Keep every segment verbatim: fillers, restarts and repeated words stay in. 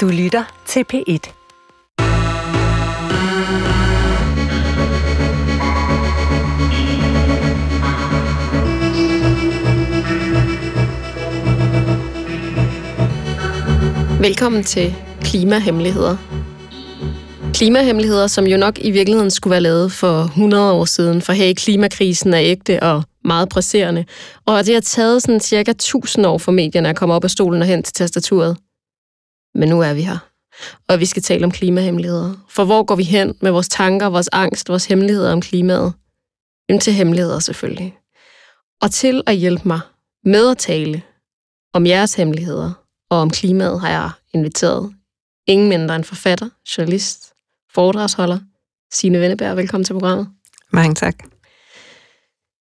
Du lytter til P et. Velkommen til Klimahemmeligheder. Klimahemmeligheder, som jo nok i virkeligheden skulle være lavet for hundrede år siden, for hey, klimakrisen er ægte og meget presserende, og det har taget sådan cirka tusind år for medierne at komme op af stolen og hen til tastaturet. Men nu er vi her, og vi skal tale om klimahemmeligheder. For hvor går vi hen med vores tanker, vores angst, vores hemmeligheder om klimaet? Jamen til hemmeligheder selvfølgelig. Og til at hjælpe mig med at tale om jeres hemmeligheder og om klimaet, har jeg inviteret ingen mindre end forfatter, journalist, foredragsholder Signe Wenneberg. Velkommen til programmet. Mange tak.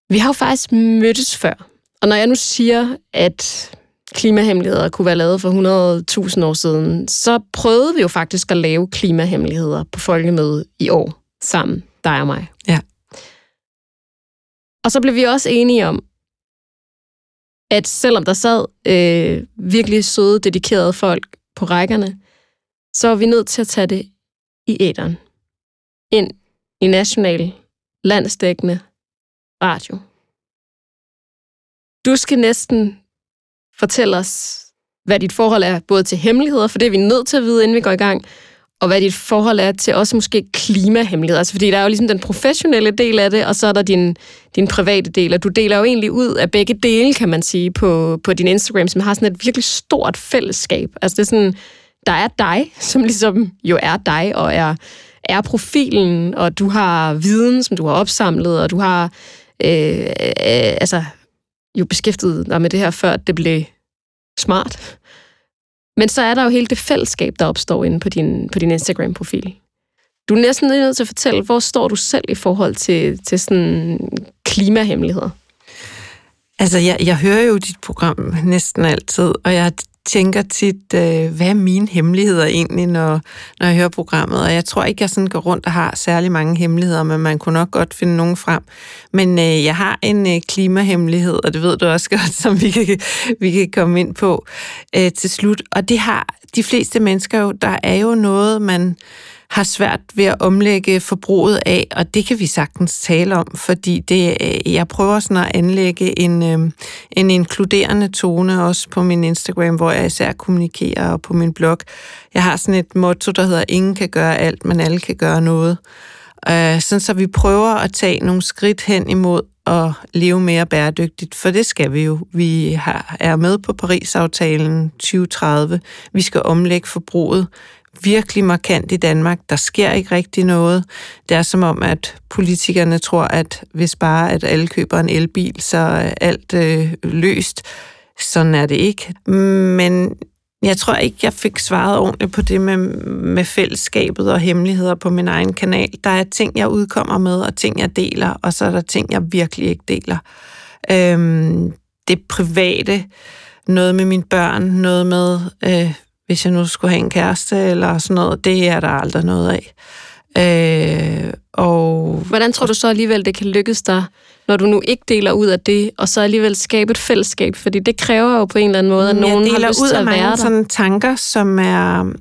Vi har jo faktisk mødtes før, og når jeg nu siger, at klimahemmeligheder kunne være lavet for hundrede tusind år siden, så prøvede vi jo faktisk at lave klimahemmeligheder på folkemødet i år sammen, dig og mig. Ja. Og så blev vi også enige om, at selvom der sad øh, virkelig søde, dedikerede folk på rækkerne, så var vi nødt til at tage det i æteren. Ind i national, landsdækkende radio. Du skal næsten fortæl os, hvad dit forhold er både til hemmeligheder, for det er vi nødt til at vide, inden vi går i gang, og hvad dit forhold er til også måske klimahemmeligheder. Altså, fordi der er jo ligesom den professionelle del af det, og så er der din, din private del, og du deler jo egentlig ud af begge dele, kan man sige, på, på din Instagram, som har sådan et virkelig stort fællesskab. Altså, det er sådan, der er dig, som ligesom jo er dig, og er, er profilen, og du har viden, som du har opsamlet, og du har øh, øh, altså... jo beskæftiget dig med det her, før det blev smart. Men så er der jo hele det fællesskab, der opstår inde på din, på din Instagram-profil. Du er næsten nødt til at fortælle, hvor står du selv i forhold til, til sådan klimahemmeligheder? Altså, jeg, jeg hører jo dit program næsten altid, og jeg tænker tit, øh, hvad er mine hemmeligheder egentlig, når, når jeg hører programmet? Og jeg tror ikke, jeg sådan går rundt og har særlig mange hemmeligheder, men man kunne nok godt finde nogen frem. Men øh, jeg har en øh, klimahemmelighed, og det ved du også godt, som vi kan, vi kan komme ind på øh, til slut. Og det har de fleste mennesker jo, der er jo noget, man har svært ved at omlægge forbruget af, og det kan vi sagtens tale om, fordi det, jeg prøver sådan at anlægge en, en inkluderende tone også på min Instagram, hvor jeg især kommunikerer, og på min blog. Jeg har sådan et motto, der hedder, ingen kan gøre alt, men alle kan gøre noget. Øh, sådan så vi prøver at tage nogle skridt hen imod at leve mere bæredygtigt, for det skal vi jo. Vi har, er med på Paris-aftalen tyve tredive. Vi skal omlægge forbruget virkelig markant i Danmark. Der sker ikke rigtig noget. Det er som om, at politikerne tror, at hvis bare at alle køber en elbil, så er alt øh, løst. Sådan er det ikke. Men jeg tror ikke, jeg fik svaret ordentligt på det med, med fællesskabet og hemmeligheder på min egen kanal. Der er ting, jeg udkommer med, og ting, jeg deler, og så er der ting, jeg virkelig ikke deler. Øhm, det private, noget med mine børn, noget med... Øh, hvis jeg nu skulle have en kæreste eller sådan noget, det er der aldrig noget af. Øh, og hvordan tror du så alligevel, det kan lykkes dig, når du nu ikke deler ud af det, og så alligevel skabe et fællesskab? Fordi det kræver jo på en eller anden måde, at nogen har lyst til at være der. Jeg deler ud af mange sådan tanker, som er,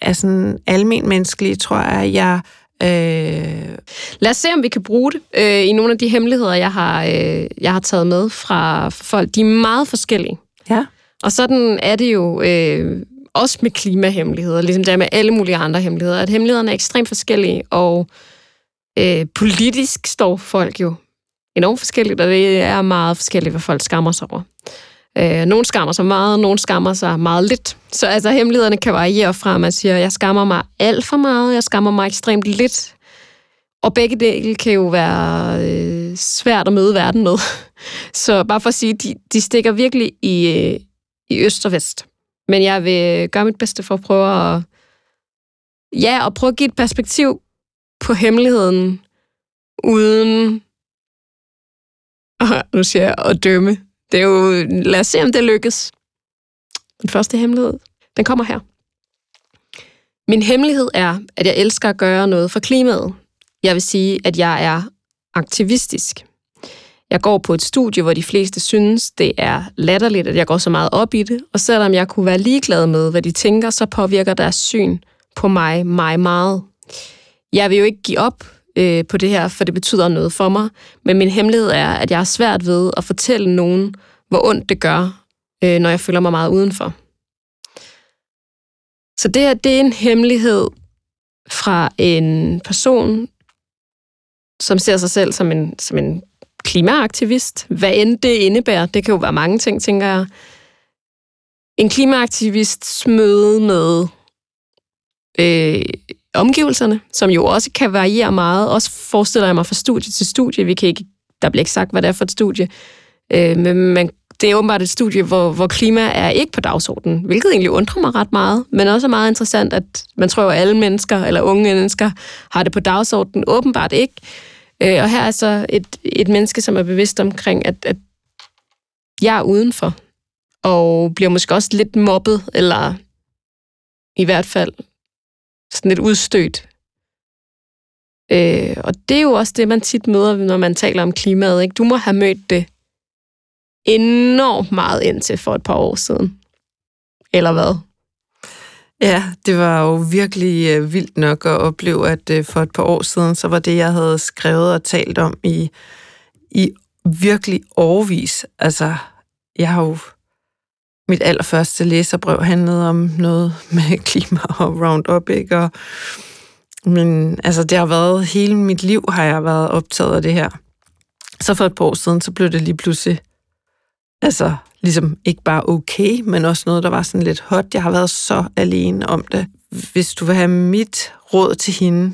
er sådan almen menneskelige, tror jeg, jeg Øh... lad os se, om vi kan bruge det øh, i nogle af de hemmeligheder, jeg har, øh, jeg har taget med fra folk. De er meget forskellige. Ja. Og sådan er det jo... Øh, også med klimahemmeligheder, ligesom der med alle mulige andre hemmeligheder, at hemmelighederne er ekstremt forskellige, og øh, politisk står folk jo enormt forskelligt, og det er meget forskelligt, hvad folk skammer sig over. Øh, nogle skammer sig meget, nogle skammer sig meget lidt. Så altså, hemmelighederne kan variere fra, at man siger, jeg skammer mig alt for meget, jeg skammer mig ekstremt lidt. Og begge dele kan jo være øh, svært at møde verden med. Så bare for at sige, de, de stikker virkelig i, øh, i øst og vest. Men jeg vil gøre mit bedste for at prøve at, ja, at prøve at give et perspektiv på hemmeligheden, uden nu siger jeg, at dømme. Det er jo, lad os se, om det lykkes. Den første hemmelighed, den kommer her. Min hemmelighed er, at jeg elsker at gøre noget for klimaet. Jeg vil sige, at jeg er aktivistisk. Jeg går på et studie, hvor de fleste synes, det er latterligt, at jeg går så meget op i det, og selvom jeg kunne være ligeglad med, hvad de tænker, så påvirker deres syn på mig meget, meget. Jeg vil jo ikke give op øh, på det her, for det betyder noget for mig, men min hemmelighed er, at jeg har svært ved at fortælle nogen, hvor ondt det gør, øh, når jeg føler mig meget udenfor. Så det her, det er en hemmelighed fra en person, som ser sig selv som en, som en klimaaktivist. Hvad end det indebærer, det kan jo være mange ting, tænker jeg. En klimaaktivist møde med øh, omgivelserne, som jo også kan variere meget. Også forestiller jeg mig fra studie til studie. Vi kan ikke, der bliver ikke sagt, hvad det er for et studie. Øh, men man, det er åbenbart et studie, hvor, hvor klima er ikke på dagsordenen, hvilket egentlig undrer mig ret meget, men også er meget interessant, at man tror, at alle mennesker eller unge mennesker har det på dagsordenen. Åbenbart ikke. Øh, og her er så et, et menneske, som er bevidst omkring, at, at jeg er udenfor, og bliver måske også lidt mobbet, eller i hvert fald sådan lidt udstødt. Øh, og det er jo også det, man tit møder, når man taler om klimaet, ikke? Du må have mødt det enormt meget indtil for et par år siden. Eller hvad? Ja, det var jo virkelig øh, vildt nok at opleve, at øh, for et par år siden, så var det, jeg havde skrevet og talt om i, i virkelig årevis. Altså, jeg har jo... Mit allerførste læserbrev handlede om noget med klima og Roundup, ikke? Og, men altså, det har været... Hele mit liv har jeg været optaget af det her. Så for et par år siden, så blev det lige pludselig... Altså, ligesom ikke bare okay, men også noget, der var sådan lidt hot. Jeg har været så alene om det. Hvis du vil have mit råd til hende,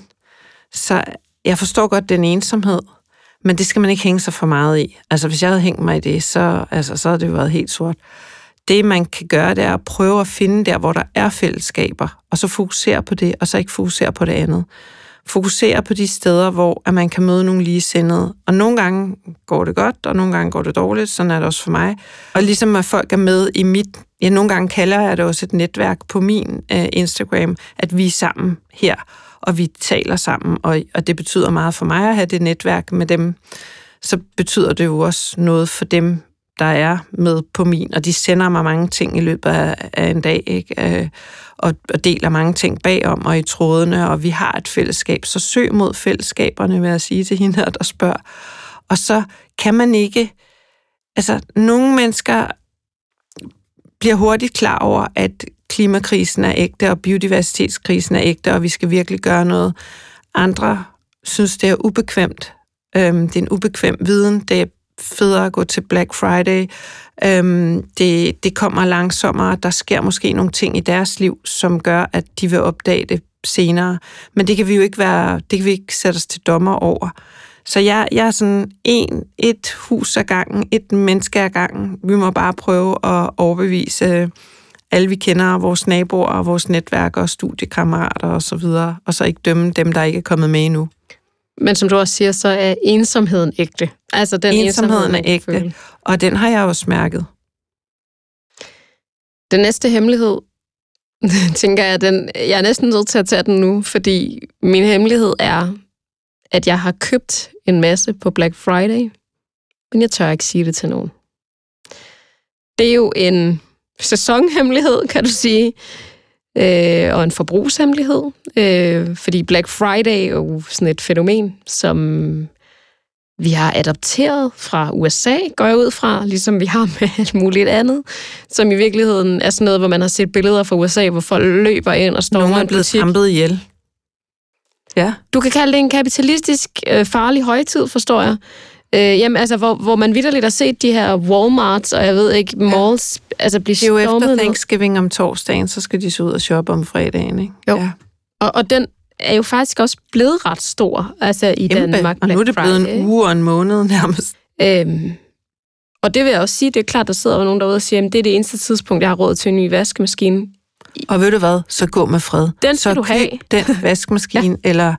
så jeg forstår godt den ensomhed, men det skal man ikke hænge sig for meget i. Altså, hvis jeg havde hængt mig i det, så, altså, så havde det jo været helt sort. Det, man kan gøre, det er at prøve at finde der, hvor der er fællesskaber, og så fokusere på det, og så ikke fokusere på det andet. Fokusere på de steder, hvor at man kan møde nogle ligesindede. Og nogle gange går det godt, og nogle gange går det dårligt. Sådan er det også for mig. Og ligesom at folk er med i mit... Ja, nogle gange kalder jeg det også et netværk på min øh, Instagram, at vi er sammen her, og vi taler sammen. Og, og det betyder meget for mig at have det netværk med dem. Så betyder det jo også noget for dem, der er med på min. Og de sender mig mange ting i løbet af, af en dag, ikke? Øh, og, og deler mange ting bagom og i trådene, og vi har et fællesskab. Så søg mod fællesskaberne, vil jeg sige til hende, der spørger. Og så kan man ikke... Altså, nogle mennesker bliver hurtigt klar over, at klimakrisen er ægte, og biodiversitetskrisen er ægte, og vi skal virkelig gøre noget. Andre synes, det er ubekvemt. Øhm, det er en ubekvem viden, det er federe at gå til Black Friday. Øhm, det, det kommer langsommere. Der sker måske nogle ting i deres liv, som gør, at de vil opdage det senere. Men det kan vi jo ikke være, det kan vi ikke sætte os til dommer over. Så jeg, jeg er sådan en, et hus ad gangen, et menneske ad gangen. Vi må bare prøve at overbevise alle, vi kender, vores naboer, vores netværk og studiekammerater osv., og, og så ikke dømme dem, der ikke er kommet med endnu. Men som du også siger, så er ensomheden ægte. Altså den ensomheden er ægte, og den har jeg også mærket. Den næste hemmelighed, tænker jeg, den, jeg er næsten nødt til at tage den nu, fordi min hemmelighed er, at jeg har købt en masse på Black Friday, men jeg tør ikke sige det til nogen. Det er jo en sæsonhemmelighed, kan du sige, Øh, og en forbrugshemmelighed, øh, fordi Black Friday er jo sådan et fænomen, som vi har adopteret fra U S A, går jeg ud fra, ligesom vi har med alt muligt andet, som i virkeligheden er sådan noget, hvor man har set billeder fra U S A, hvor folk løber ind og stormer en butik. Nogen er blevet trampet ihjel. Ja. Du kan kalde det en kapitalistisk øh, farlig højtid, forstår jeg. Øh, jamen, altså, hvor, hvor man vitterligt har set de her Walmarts, og jeg ved ikke, malls, ja. altså blive stormet. Det er jo efter Thanksgiving om torsdagen, så skal de så ud og shoppe om fredagen, ikke? Jo. Ja. Og, og den er jo faktisk også blevet ret stor, altså i Jamen, Danmark. Og nu er det blevet Friday. En uge og en måned nærmest. Øhm, og det vil jeg også sige, det er klart, der sidder nogen derude og siger, at det er det eneste tidspunkt, jeg har råd til en ny vaskemaskine. Og ved du hvad? Så gå med fred. Den skal så du have. Den vaskemaskine, ja. eller...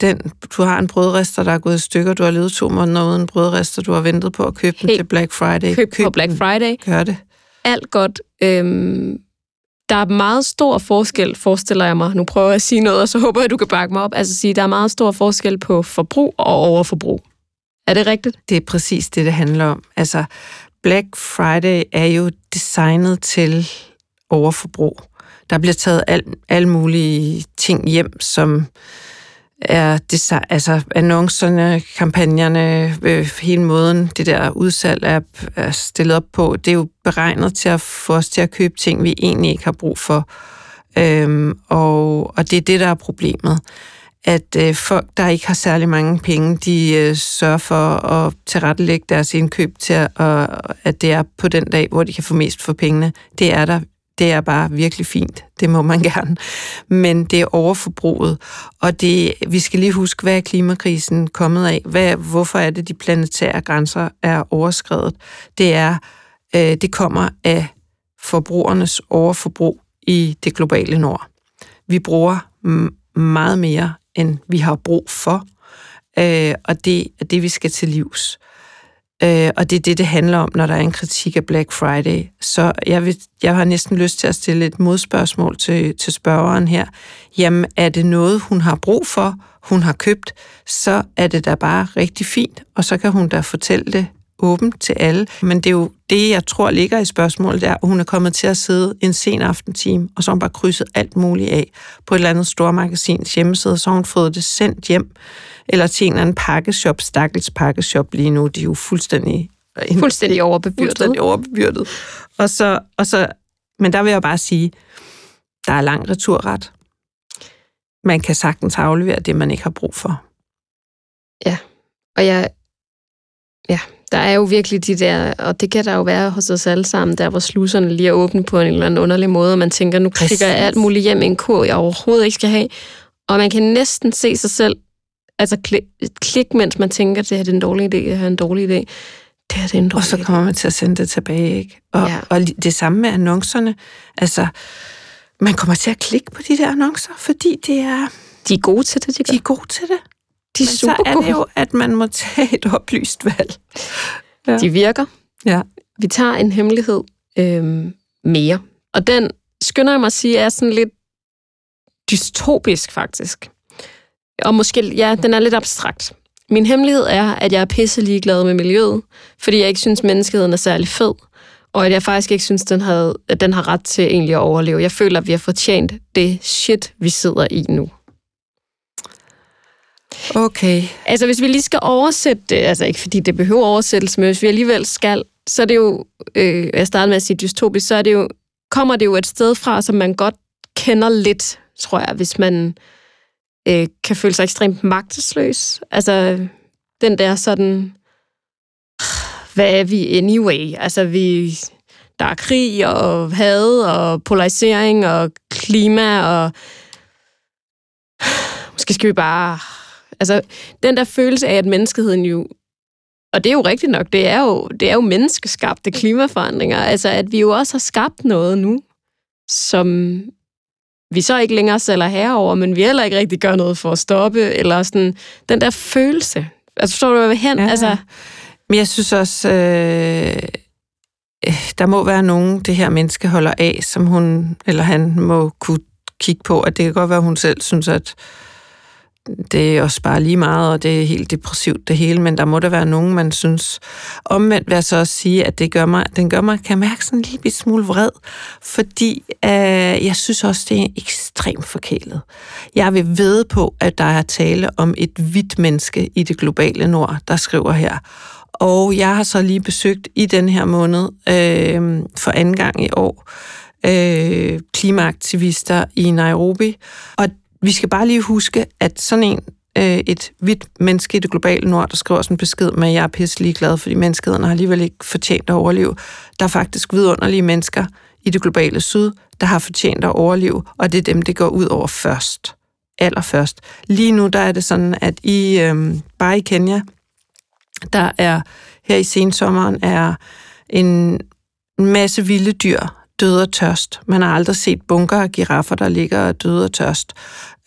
Den, du har en brødrester, der er gået i stykker, du har levet to måneder uden brødrester, du har ventet på at købe hey, den til Black Friday. Køb, køb på Black Friday. Gør det. Alt godt. Øhm, der er meget stor forskel, forestiller jeg mig. Nu prøver jeg at sige noget, og så håber jeg, du kan bakke mig op. Altså sige, der er meget stor forskel på forbrug og overforbrug. Er det rigtigt? Det er præcis det, det handler om. Altså, Black Friday er jo designet til overforbrug. Der bliver taget al, alle mulige ting hjem, som er design, altså annoncerne, kampagnerne, øh, hele måden, det der udsalg er, er stillet op på, det er jo beregnet til at få os til at købe ting, vi egentlig ikke har brug for. Øhm, og, og det er det, der er problemet. At øh, folk, der ikke har særlig mange penge, de øh, sørger for at tilrettelægge deres indkøb til, at, og, at det er på den dag, hvor de kan få mest for pengene. Det er der. Det er bare virkelig fint. Det må man gerne. Men det er overforbruget. Og det, vi skal lige huske, hvad er klimakrisen kommet af? Hvad, hvorfor er det, de planetære grænser er overskredet? Det, er, øh, det kommer af forbrugernes overforbrug i det globale nord. Vi bruger m- meget mere, end vi har brug for. Øh, og det er det, vi skal til livs. Øh, og det er det, det handler om, når der er en kritik af Black Friday. Så jeg, vil, jeg har næsten lyst til at stille et modspørgsmål til, til spørgeren her. Jamen, er det noget, hun har brug for, hun har købt, så er det da bare rigtig fint, og så kan hun da fortælle det åbent til alle. Men det er jo det, jeg tror ligger i spørgsmålet, der, hun er kommet til at sidde en sen aftentime, og så har hun bare krydset alt muligt af på et eller andet stormagasins hjemmeside, så har hun fået det sendt hjem, eller til en eller anden pakkeshop, stakkels pakkeshop lige nu, de er jo fuldstændig... Fuldstændig overbebyrdet. Fuldstændig overbebyrdet. Og så, og så, men der vil jeg bare sige, der er lang returret. Man kan sagtens aflevere det, man ikke har brug for. Ja, og jeg... Ja, der er jo virkelig de der, og det kan der jo være hos os alle sammen, der hvor sluserne lige er åbne på en eller anden underlig måde, og man tænker, nu klikker jeg alt muligt hjem i en kurv, jeg overhovedet ikke skal have. Og man kan næsten se sig selv, altså klik, klik mens man tænker, det her det er en dårlig idé, det her er en dårlig idé. Det her det er en dårlig Og så kommer idé. Man til at sende det tilbage, ikke? Og, ja. og det samme med annoncerne. Altså, man kommer til at klikke på de der annoncer, fordi det er... De er gode til det, de gør. De er gode til det. Men så er det jo, at man må tage et oplyst valg. Ja. De virker. Ja. Vi tager en hemmelighed øh, mere. Og den, skynder jeg mig at sige, er sådan lidt dystopisk faktisk. Og måske, ja, den er lidt abstrakt. Min hemmelighed er, at jeg er pisse ligeglad med miljøet, fordi jeg ikke synes, menneskeheden er særlig fed, og at jeg faktisk ikke synes, den havde, at den har ret til egentlig at overleve. Jeg føler, at vi har fortjent det shit, vi sidder i nu. Okay. Altså, hvis vi lige skal oversætte det, altså ikke fordi det behøver oversættelse, men hvis vi alligevel skal, så er det jo, øh, jeg startede med at sige dystopisk, så er det jo, kommer det jo et sted fra, som man godt kender lidt, tror jeg, hvis man øh, kan føle sig ekstremt magtesløs. Altså, den der sådan, hvad er vi anyway? Altså, vi, der er krig og had og polarisering og klima og... Måske skal vi bare... Altså, den der følelse af, at menneskeheden jo... Og det er jo rigtigt nok, det er jo, det er jo menneskeskabte klimaforandringer. Altså, at vi jo også har skabt noget nu, som vi så ikke længere sælger herover, men vi heller ikke rigtig gør noget for at stoppe, eller sådan den der følelse. Altså, forstår du, hvad vi hen? Ja, altså... Men jeg synes også, øh, der må være nogen, det her menneske holder af, som hun eller han må kunne kigge på, at det kan godt være, hun selv synes, at det er også bare lige meget, og det er helt depressivt det hele, men der må der være nogen, man synes. Omvendt vil jeg så også sige, at det gør mig, den gør mig, kan jeg mærke sådan en lille smule vred, fordi øh, jeg synes også, det er ekstremt forkælet. Jeg vil vædde på, at der er tale om et hvidt menneske i det globale nord, der skriver her. Og jeg har så lige besøgt i den her måned, øh, for anden gang i år, øh, klimaaktivister i Nairobi, og vi skal bare lige huske, at sådan en, øh, et hvidt menneske i det globale nord, der skriver sådan en besked med, at jeg er pisse ligeglad, fordi menneskeheden har alligevel ikke fortjent at overleve. Der er faktisk vidunderlige mennesker i det globale syd, der har fortjent at overleve, og det er dem, det går ud over først. Allerførst. Lige nu, der er det sådan, at i øh, bare i Kenya, der er her i sensommeren, er en masse vilde dyr, døde af tørst. Man har aldrig set bunker af giraffer, der ligger og døde af tørst.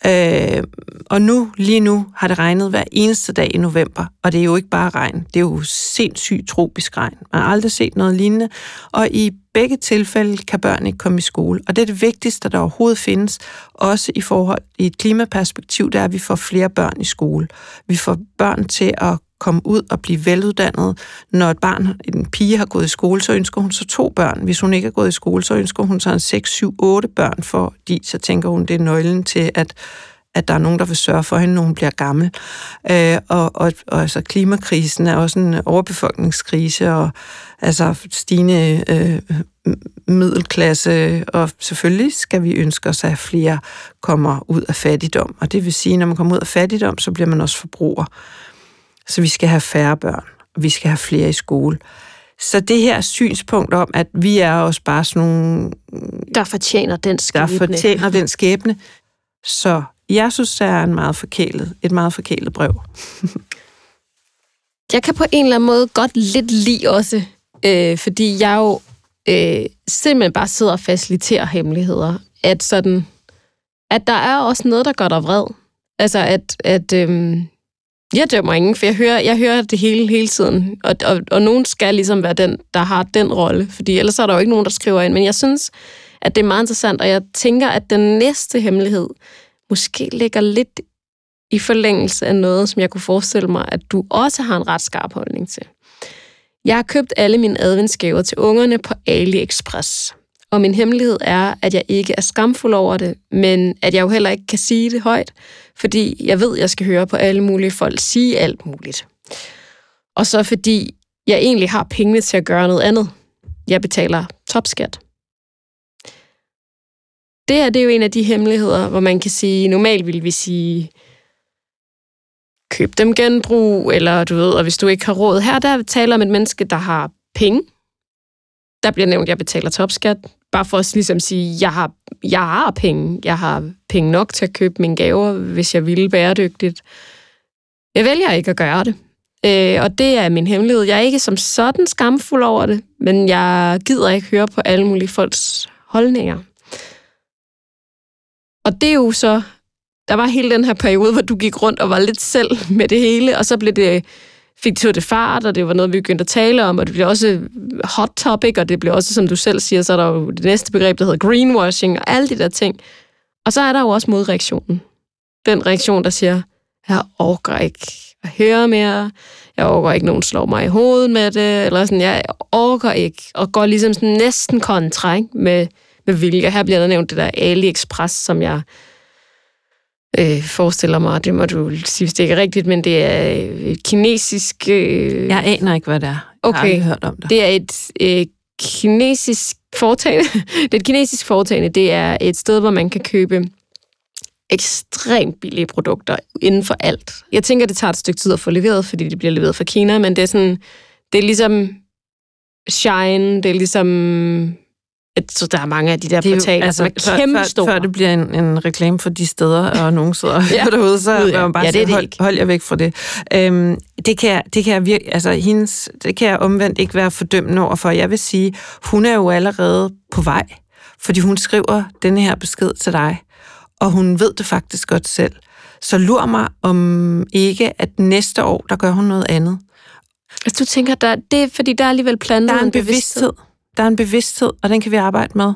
Øh, og nu, lige nu, har det regnet hver eneste dag i november, og det er jo ikke bare regn, det er jo sindssygt tropisk regn. Man har aldrig set noget lignende, og i begge tilfælde kan børn ikke komme i skole. Og det er det vigtigste, der overhovedet findes, også i forhold i et klimaperspektiv, det er, at vi får flere børn i skole. Vi får børn til at komme ud og blive veluddannet. Når et barn, en pige, har gået i skole, så ønsker hun så to børn. Hvis hun ikke har gået i skole, så ønsker hun så en seks, syv, otte børn, fordi så tænker hun, det er nøglen til, at, at der er nogen, der vil sørge for hende, når hun bliver gammel. Øh, og og, og altså, klimakrisen er også en overbefolkningskrise, og altså stigende øh, middelklasse, og selvfølgelig skal vi ønske os, at flere kommer ud af fattigdom. Og det vil sige, at når man kommer ud af fattigdom, så bliver man også forbruger. Så vi skal have færre børn, og vi skal have flere i skole. Så det her synspunkt om, at vi er også bare sådan nogle... Der fortjener den skæbne. Der fortjener den skæbne. Så jeg synes, det er en meget forkælet, et meget forkælet brev. Jeg kan på en eller anden måde godt lidt lide også, øh, fordi jeg jo øh, simpelthen bare sidder og faciliterer hemmeligheder. At, sådan, at der er også noget, der gør dig vred. Altså at... at øh, Jeg dømmer ingen, for jeg hører, jeg hører det hele, hele tiden. Og, og, og nogen skal ligesom være den, der har den rolle, fordi ellers er der jo ikke nogen, der skriver ind. Men jeg synes, at det er meget interessant, og jeg tænker, at den næste hemmelighed måske ligger lidt i forlængelse af noget, som jeg kunne forestille mig, at du også har en ret skarp holdning til. Jeg har købt alle mine adventsgaver til ungerne på AliExpress. Og min hemmelighed er, at jeg ikke er skamfuld over det, men at jeg jo heller ikke kan sige det højt, fordi jeg ved, at jeg skal høre på alle mulige folk sige alt muligt. Og så fordi jeg egentlig har pengene til at gøre noget andet. Jeg betaler topskat. Det her det er jo en af de hemmeligheder, hvor man kan sige, normalt vil vi sige, køb dem genbrug, eller du ved, og hvis du ikke har råd. Her der taler om et menneske, der har penge. Der bliver nævnt, at jeg betaler topskat. Bare for at ligesom sige, at jeg har, jeg har penge. Jeg har penge nok til at købe mine gaver, hvis jeg ville bæredygtigt. Jeg vælger ikke at gøre det. Øh, og det er min hemmelighed. Jeg er ikke som sådan skamfuld over det, men jeg gider ikke høre på alle mulige folks holdninger. Og det er jo så... Der var hele den her periode, hvor du gik rundt og var lidt selv med det hele, og så blev det... fik tog det fart, og det var noget, vi begyndte at tale om, og det blev også hot topic, og det blev også, som du selv siger, så er der jo det næste begreb, der hedder greenwashing, og alle de der ting. Og så er der jo også modreaktionen. Den reaktion, der siger, jeg orker ikke at høre mere, jeg orker ikke, nogen slår mig i hovedet med det, eller sådan, jeg orker ikke, og går ligesom sådan næsten kontra, ikke? Med, med vilje. Her bliver der nævnt det der AliExpress, som jeg... Øh, forestiller mig, det må du sige, hvis det ikke er rigtigt, men det er et kinesisk... Øh... Jeg aner ikke, hvad det er. Jeg okay. har aldrig hørt om det. Det er et øh, kinesisk foretagende. Det er et kinesisk foretagende. Det er et sted, hvor man kan købe ekstremt billige produkter inden for alt. Jeg tænker, det tager et stykke tid at få leveret, fordi det bliver leveret fra Kina, men det er sådan... Det er ligesom Shine, det er ligesom... Så der er mange af de der portaler, altså, som er kæmpe store. Før, før det bliver en, en reklame for de steder, og nogen sidder ja. derude, så vil man bare ja, sige, hold, hold jer væk fra det. Øhm, det kan jeg, det kan jeg virkelig, altså hendes, det kan jeg omvendt ikke være fordømmende overfor. Jeg vil sige, hun er jo allerede på vej, fordi hun skriver denne her besked til dig, og hun ved det faktisk godt selv. Så lur mig om ikke, at næste år, der gør hun noget andet. Altså, du tænker, der, det er, fordi der er alligevel plantet der er en, en bevidsthed. bevidsthed. Der er en bevidsthed, og den kan vi arbejde med.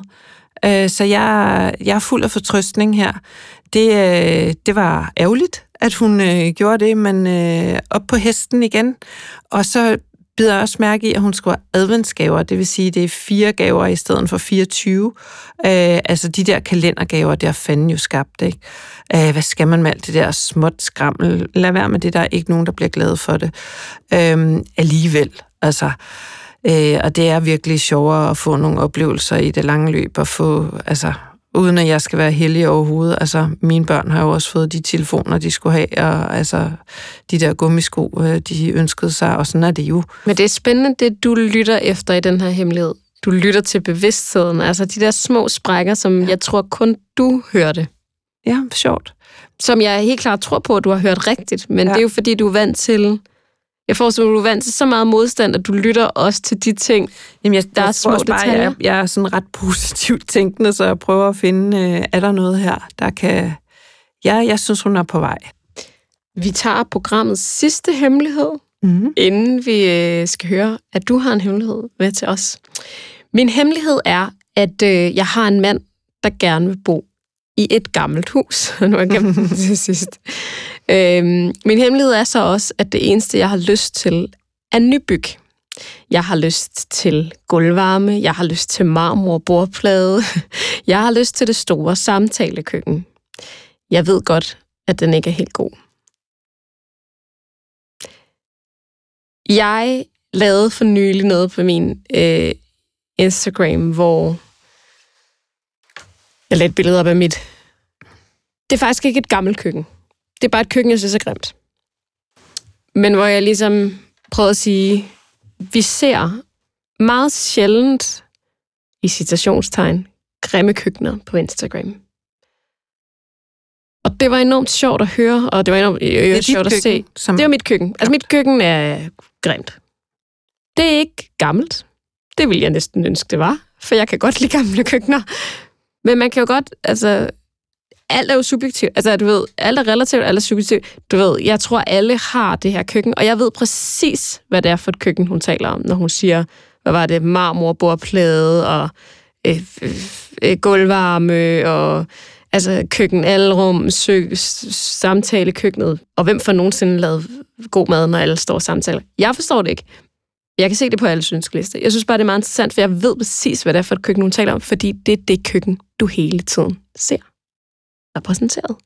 Øh, så jeg, jeg er fuld af fortrøstning her. Det, øh, det var ærgerligt, at hun øh, gjorde det, men øh, op på hesten igen. Og så bider jeg også mærke i, at hun skriver adventsgaver, det vil sige, det er fire gaver i stedet for fireogtyve. Øh, altså de der kalendergaver, der fanden jo skabt, ikke? Øh, hvad skal man med alt det der småt skrammel? Lad være med det, der er ikke nogen, der bliver glade for det. Øh, alligevel, altså... Øh, og det er virkelig sjovere at få nogle oplevelser i det lange løb, og få, altså, uden at jeg skal være heldig overhovedet. Altså, mine børn har jo også fået de telefoner, de skulle have, og altså, de der gummisko, de ønskede sig, og sådan er det jo. Men det er spændende, det du lytter efter i den her hemmelighed. Du lytter til bevidstheden, altså de der små sprækker, som ja. jeg tror kun du hørte. Ja, sjovt. Som jeg helt klart tror på, at du har hørt rigtigt, men ja. det er jo fordi, du er vant til... Jeg forstår, du er vant til så meget modstand, at du lytter også til de ting, Jamen, jeg, der jeg er små detaljer. Jeg, jeg er sådan ret positivt tænkende, så jeg prøver at finde, øh, er der noget her, der kan... Ja, jeg synes, hun er på vej. Vi tager programmets sidste hemmelighed, mm-hmm. inden vi øh, skal høre, at du har en hemmelighed med til os. Min hemmelighed er, at øh, jeg har en mand, der gerne vil bo i et gammelt hus. Nu er jeg gennem den til sidst. Øhm, min hemmelighed er så også, at det eneste, jeg har lyst til, er nybyg. Jeg har lyst til gulvvarme, jeg har lyst til marmor og bordplade, jeg har lyst til det store samtalekøkken. Jeg ved godt, at den ikke er helt god. Jeg lavede for nylig noget på min øh, Instagram, hvor jeg lagde et billede op af mit... Det er faktisk ikke et gammelt køkken. Det er bare et køkken, jeg synes er grimt. Men hvor jeg ligesom prøvede at sige, vi ser meget sjældent, i citationstegn, grimme køkkener på Instagram. Og det var enormt sjovt at høre, og det var enormt øh, det sjovt at se. Som... Det var mit køkken. Altså mit køkken er grimt. Det er ikke gammelt. Det ville jeg næsten ønske, det var. For jeg kan godt lide gamle køkkener. Men man kan jo godt, altså... Alt er jo subjektivt. Altså, du ved, alt er relativt, alt er subjektivt. Du ved, jeg tror, alle har det her køkken, og jeg ved præcis, hvad det er for et køkken, hun taler om, når hun siger, hvad var det, marmor, bordplade, og øh, øh, øh, gulvvarme, og altså køkken, alrum, sø, samtale, køkkenet. Og hvem får nogensinde lavet god mad, når alle står og samtaler? Jeg forstår det ikke. Jeg kan se det på alles ønskeliste. Jeg synes bare, det er meget interessant, for jeg ved præcis, hvad det er for et køkken, hun taler om, fordi det er det køkken, du hele tiden ser repræsenteret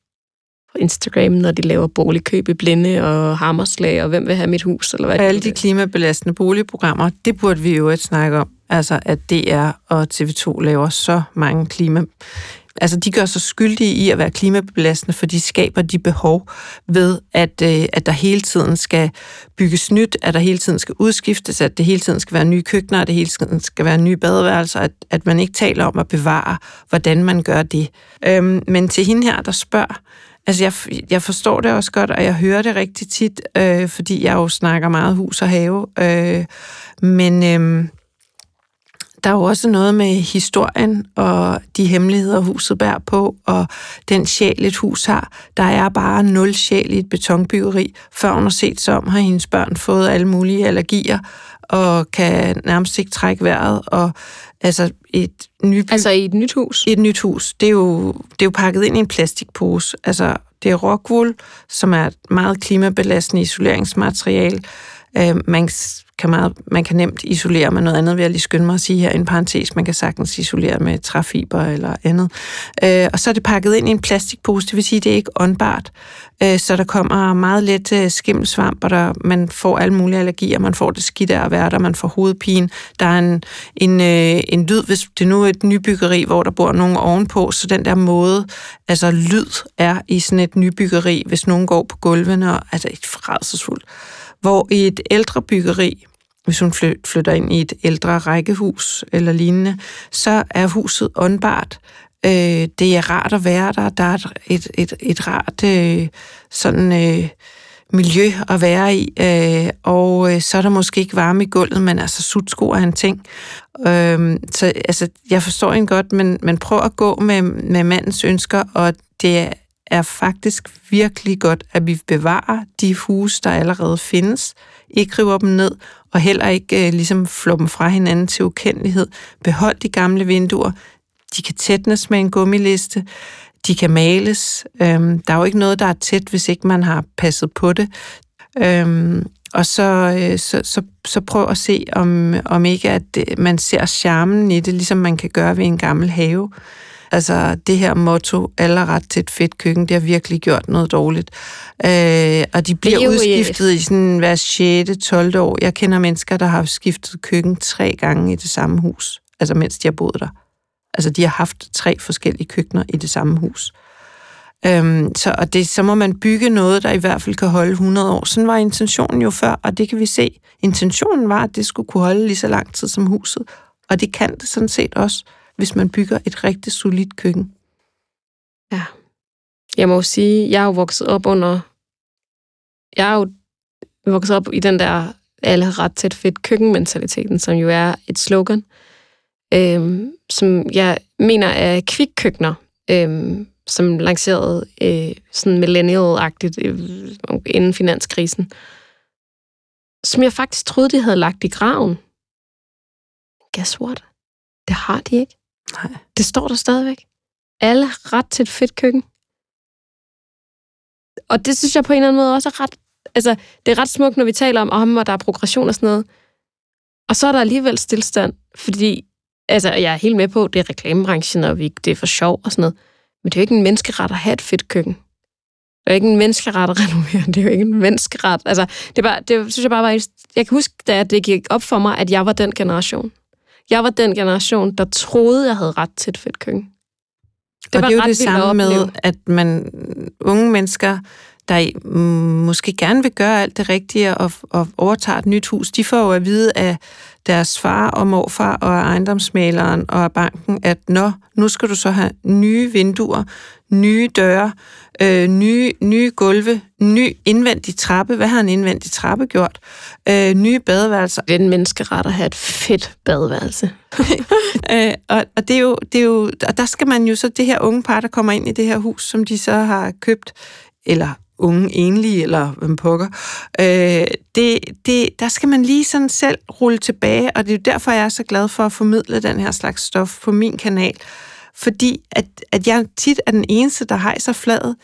på Instagram, når de laver boligkøb i blinde og hammerslag, og hvem vil have mit hus, eller hvad det er. Alle de klimabelastende boligprogrammer, det burde vi jo ikke snakke om. Altså, at D R og T V to laver så mange klima... Altså, de gør sig skyldige i at være klimabelastende, for de skaber de behov ved, at, øh, at der hele tiden skal bygges nyt, at der hele tiden skal udskiftes, at det hele tiden skal være nye køkkener, at det hele tiden skal være nye badeværelser, at, at man ikke taler om at bevare, hvordan man gør det. Øhm, men til hende her, der spørger, altså jeg, jeg forstår det også godt, og jeg hører det rigtig tit, øh, fordi jeg jo snakker meget hus og have, øh, men... Øh, Der er jo også noget med historien og de hemmeligheder, huset bærer på, og den sjæl, et hus har. Der er bare nul sjæl i et betonbyggeri. Før hun har set sig om, har hendes børn fået alle mulige allergier, og kan nærmest ikke trække vejret. Og, altså, et nyby... altså i et nyt hus? I et nyt hus. Det er jo, det er jo pakket ind i en plastikpose. Altså, det er rockwool, som er et meget klimabelastende isoleringsmateriale. Man kan, meget, man kan nemt isolere med noget andet, vil jeg lige skynde mig at sige her i en parentes. Man kan sagtens isolere med træfiber eller andet. Øh, og så er det pakket ind i en plastikpose, det vil sige, at det er ikke åndbart. Øh, så der kommer meget let skimmelsvamp, og der, man får alle mulige allergier, man får det skidt af at være der, man får hovedpine. Der er en, en, øh, en lyd, hvis det nu er et nybyggeri, hvor der bor nogen ovenpå, så den der måde, altså lyd er i sådan et nybyggeri, hvis nogen går på gulvene, og, altså et forrædselsfuldt. Hvor i et ældre byggeri, hvis hun flytter ind i et ældre rækkehus eller lignende, så er huset åndbart. Øh, det er rart at være der. Der er et, et, et rart øh, sådan, øh, miljø at være i. Øh, og øh, så er der måske ikke varme i gulvet, men altså sutsko er en ting. Øh, så altså, jeg forstår hende godt, men, men prøv at gå med, med mandens ønsker, og det er... er faktisk virkelig godt, at vi bevarer de huse, der allerede findes, ikke river dem ned, og heller ikke øh, ligesom flå dem fra hinanden til ukendelighed. Behold de gamle vinduer. De kan tætnes med en gummiliste. De kan males. Øhm, der er jo ikke noget, der er tæt, hvis ikke man har passet på det. Øhm, og så, øh, så, så, så prøv at se, om, om ikke at øh, man ser charmen i det, ligesom man kan gøre ved en gammel have. Altså, det her motto, alle ret til et fedt køkken, det har virkelig gjort noget dårligt. Øh, og de bliver jo udskiftet i sådan hver sjette til tolvte år. Jeg kender mennesker, der har skiftet køkken tre gange i det samme hus, altså mens de har boet der. Altså, de har haft tre forskellige køkkener i det samme hus. Øhm, så, og det, så må man bygge noget, der i hvert fald kan holde hundrede år. Sådan var intentionen jo før, og det kan vi se. Intentionen var, at det skulle kunne holde lige så lang tid som huset, og det kan det sådan set også, hvis man bygger et rigtig solidt køkken. Ja. Jeg må jo sige, jeg er jo vokset op under... Jeg er jo vokset op i den der alle har ret til et fedt køkkenmentaliteten, som jo er et slogan, øhm, som jeg mener er Kvikkøkkener, øhm, som lancerede øh, sådan millennial-agtigt øh, inden finanskrisen, som jeg faktisk troede, de havde lagt i graven. Guess what? Det har de ikke. Nej. Det står der stadigvæk. alle ret til et fedt køkken. Og det synes jeg på en eller anden måde også er ret... Altså, det er ret smukt, når vi taler om, om og der er progression og sådan noget. Og så er der alligevel stillstand, fordi... Altså, jeg er helt med på, det er reklamebranchen, og vi, det er for sjov og sådan noget. Men det er jo ikke en menneskeret at have et fedt køkken. Det er jo ikke en menneskeret at renovere. Det er jo ikke en menneskeret. Altså, det, bare, det synes jeg bare var... Jeg kan huske, da det gik op for mig, at jeg var den generation. Jeg var den generation, der troede, jeg havde ret til et fedt køkken. Det og var det er jo det samme med, at man unge mennesker, der mm, måske gerne vil gøre alt det rigtige og, og overtager et nyt hus, de får jo at vide af deres far og morfar og ejendomsmaleren og banken, at nå, nu skal du så have nye vinduer, nye døre, øh, nye, nye gulve, ny indvendig trappe. Hvad har en indvendig trappe gjort? Øh, nye badeværelser. Det er en menneskeret at have et fedt badeværelse. øh, og, og, det er jo, det er jo, og der skal man jo så, det her unge par, der kommer ind i det her hus, som de så har købt, eller unge enlige, eller hvem pokker, øh, det, det, der skal man lige sådan selv rulle tilbage, og det er jo derfor, jeg er så glad for at formidle den her slags stof på min kanal, fordi at, at jeg tit er den eneste, der hejser flaget,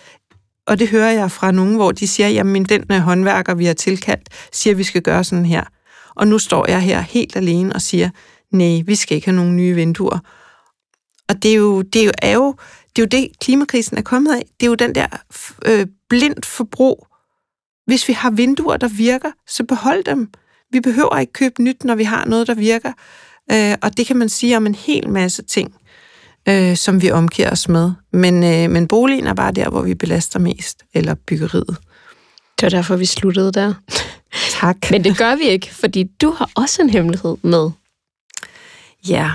og det hører jeg fra nogen, hvor de siger, jamen den håndværker, vi har tilkaldt, siger, vi skal gøre sådan her. Og nu står jeg her helt alene og siger, nej, vi skal ikke have nogle nye vinduer. Og det er jo det, er jo, er jo, det, er jo det klimakrisen er kommet af. Det er jo den der øh, blind forbrug. Hvis vi har vinduer, der virker, så behold dem. Vi behøver ikke købe nyt, når vi har noget, der virker. Øh, og det kan man sige om en hel masse ting, øh, som vi omgiver os med. Men, øh, men boligen er bare der, hvor vi belaster mest, eller byggeriet. Det var derfor, vi sluttede der. Tak. Men det gør vi ikke, fordi du har også en hemmelighed med. Ja,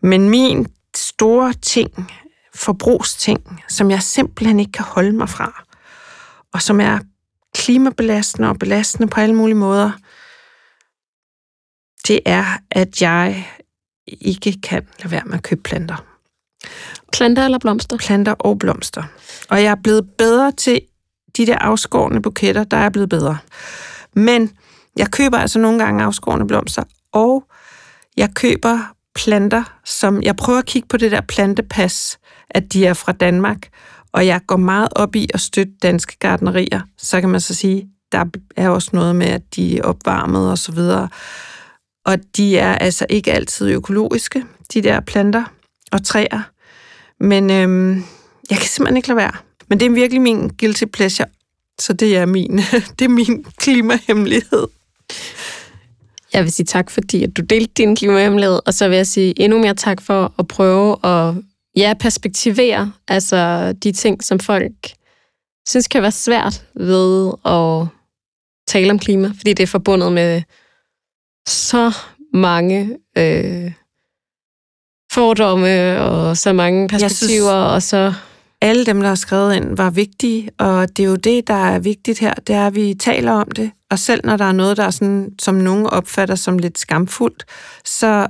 men min... store ting, forbrugsting, som jeg simpelthen ikke kan holde mig fra, og som er klimabelastende og belastende på alle mulige måder, det er, at jeg ikke kan lade være med at købe planter. Planter eller blomster? Planter og blomster. Og jeg er blevet bedre til de der afskårne buketter, der er blevet bedre. Men jeg køber altså nogle gange afskårne blomster, og jeg køber planter, som jeg prøver at kigge på det der plantepas, at de er fra Danmark, og jeg går meget op i at støtte danske gartnerier. Så kan man så sige, der er også noget med, at de er opvarmede og så videre. Og de er altså ikke altid økologiske, de der planter og træer. Men øhm, jeg kan simpelthen ikke lade være. Men det er virkelig min guilty pleasure, så det er min, det er min klimahemmelighed. Jeg vil sige tak, fordi at du delte din klimahemmelighed, og så vil jeg sige endnu mere tak for at prøve at ja, perspektivere altså de ting, som folk synes kan være svært ved at tale om klima, fordi det er forbundet med så mange øh, fordomme og så mange perspektiver. Synes, og så alle dem, der har skrevet ind, var vigtige, og det er jo det, der er vigtigt her, det er, at vi taler om det. Og selv når der er noget, der er sådan, som nogen opfatter som lidt skamfuldt, så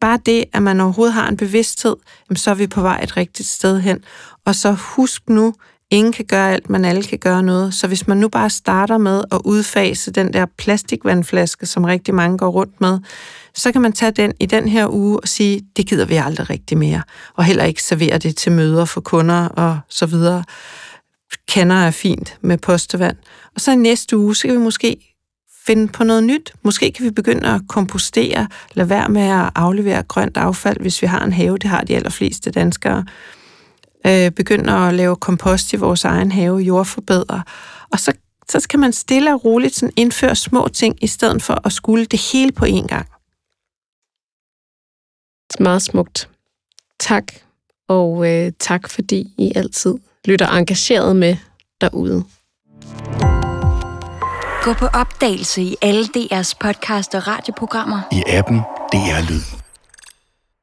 bare det, at man overhovedet har en bevidsthed, så er vi på vej et rigtigt sted hen. Og så husk nu, ingen kan gøre alt, men alle kan gøre noget. Så hvis man nu bare starter med at udfase den der plastikvandflaske, som rigtig mange går rundt med, så kan man tage den i den her uge og sige, det gider vi aldrig rigtig mere. Og heller ikke servere det til møder for kunder og så videre. Kander er fint med postevand. Og så i næste uge, så kan vi måske finde på noget nyt. Måske kan vi begynde at kompostere, lade være med at aflevere grønt affald, hvis vi har en have. Det har de allerfleste danskere. Øh, begynde at lave kompost i vores egen have, jordforbedre. Og så, så kan man stille og roligt sådan indføre små ting, i stedet for at skulle det hele på én gang. Det er meget smukt. Tak. Og øh, tak, fordi I altid lytter engageret med derude. Gå på opdagelse i alle D R's podcast og radioprogrammer. I appen D R Lyd.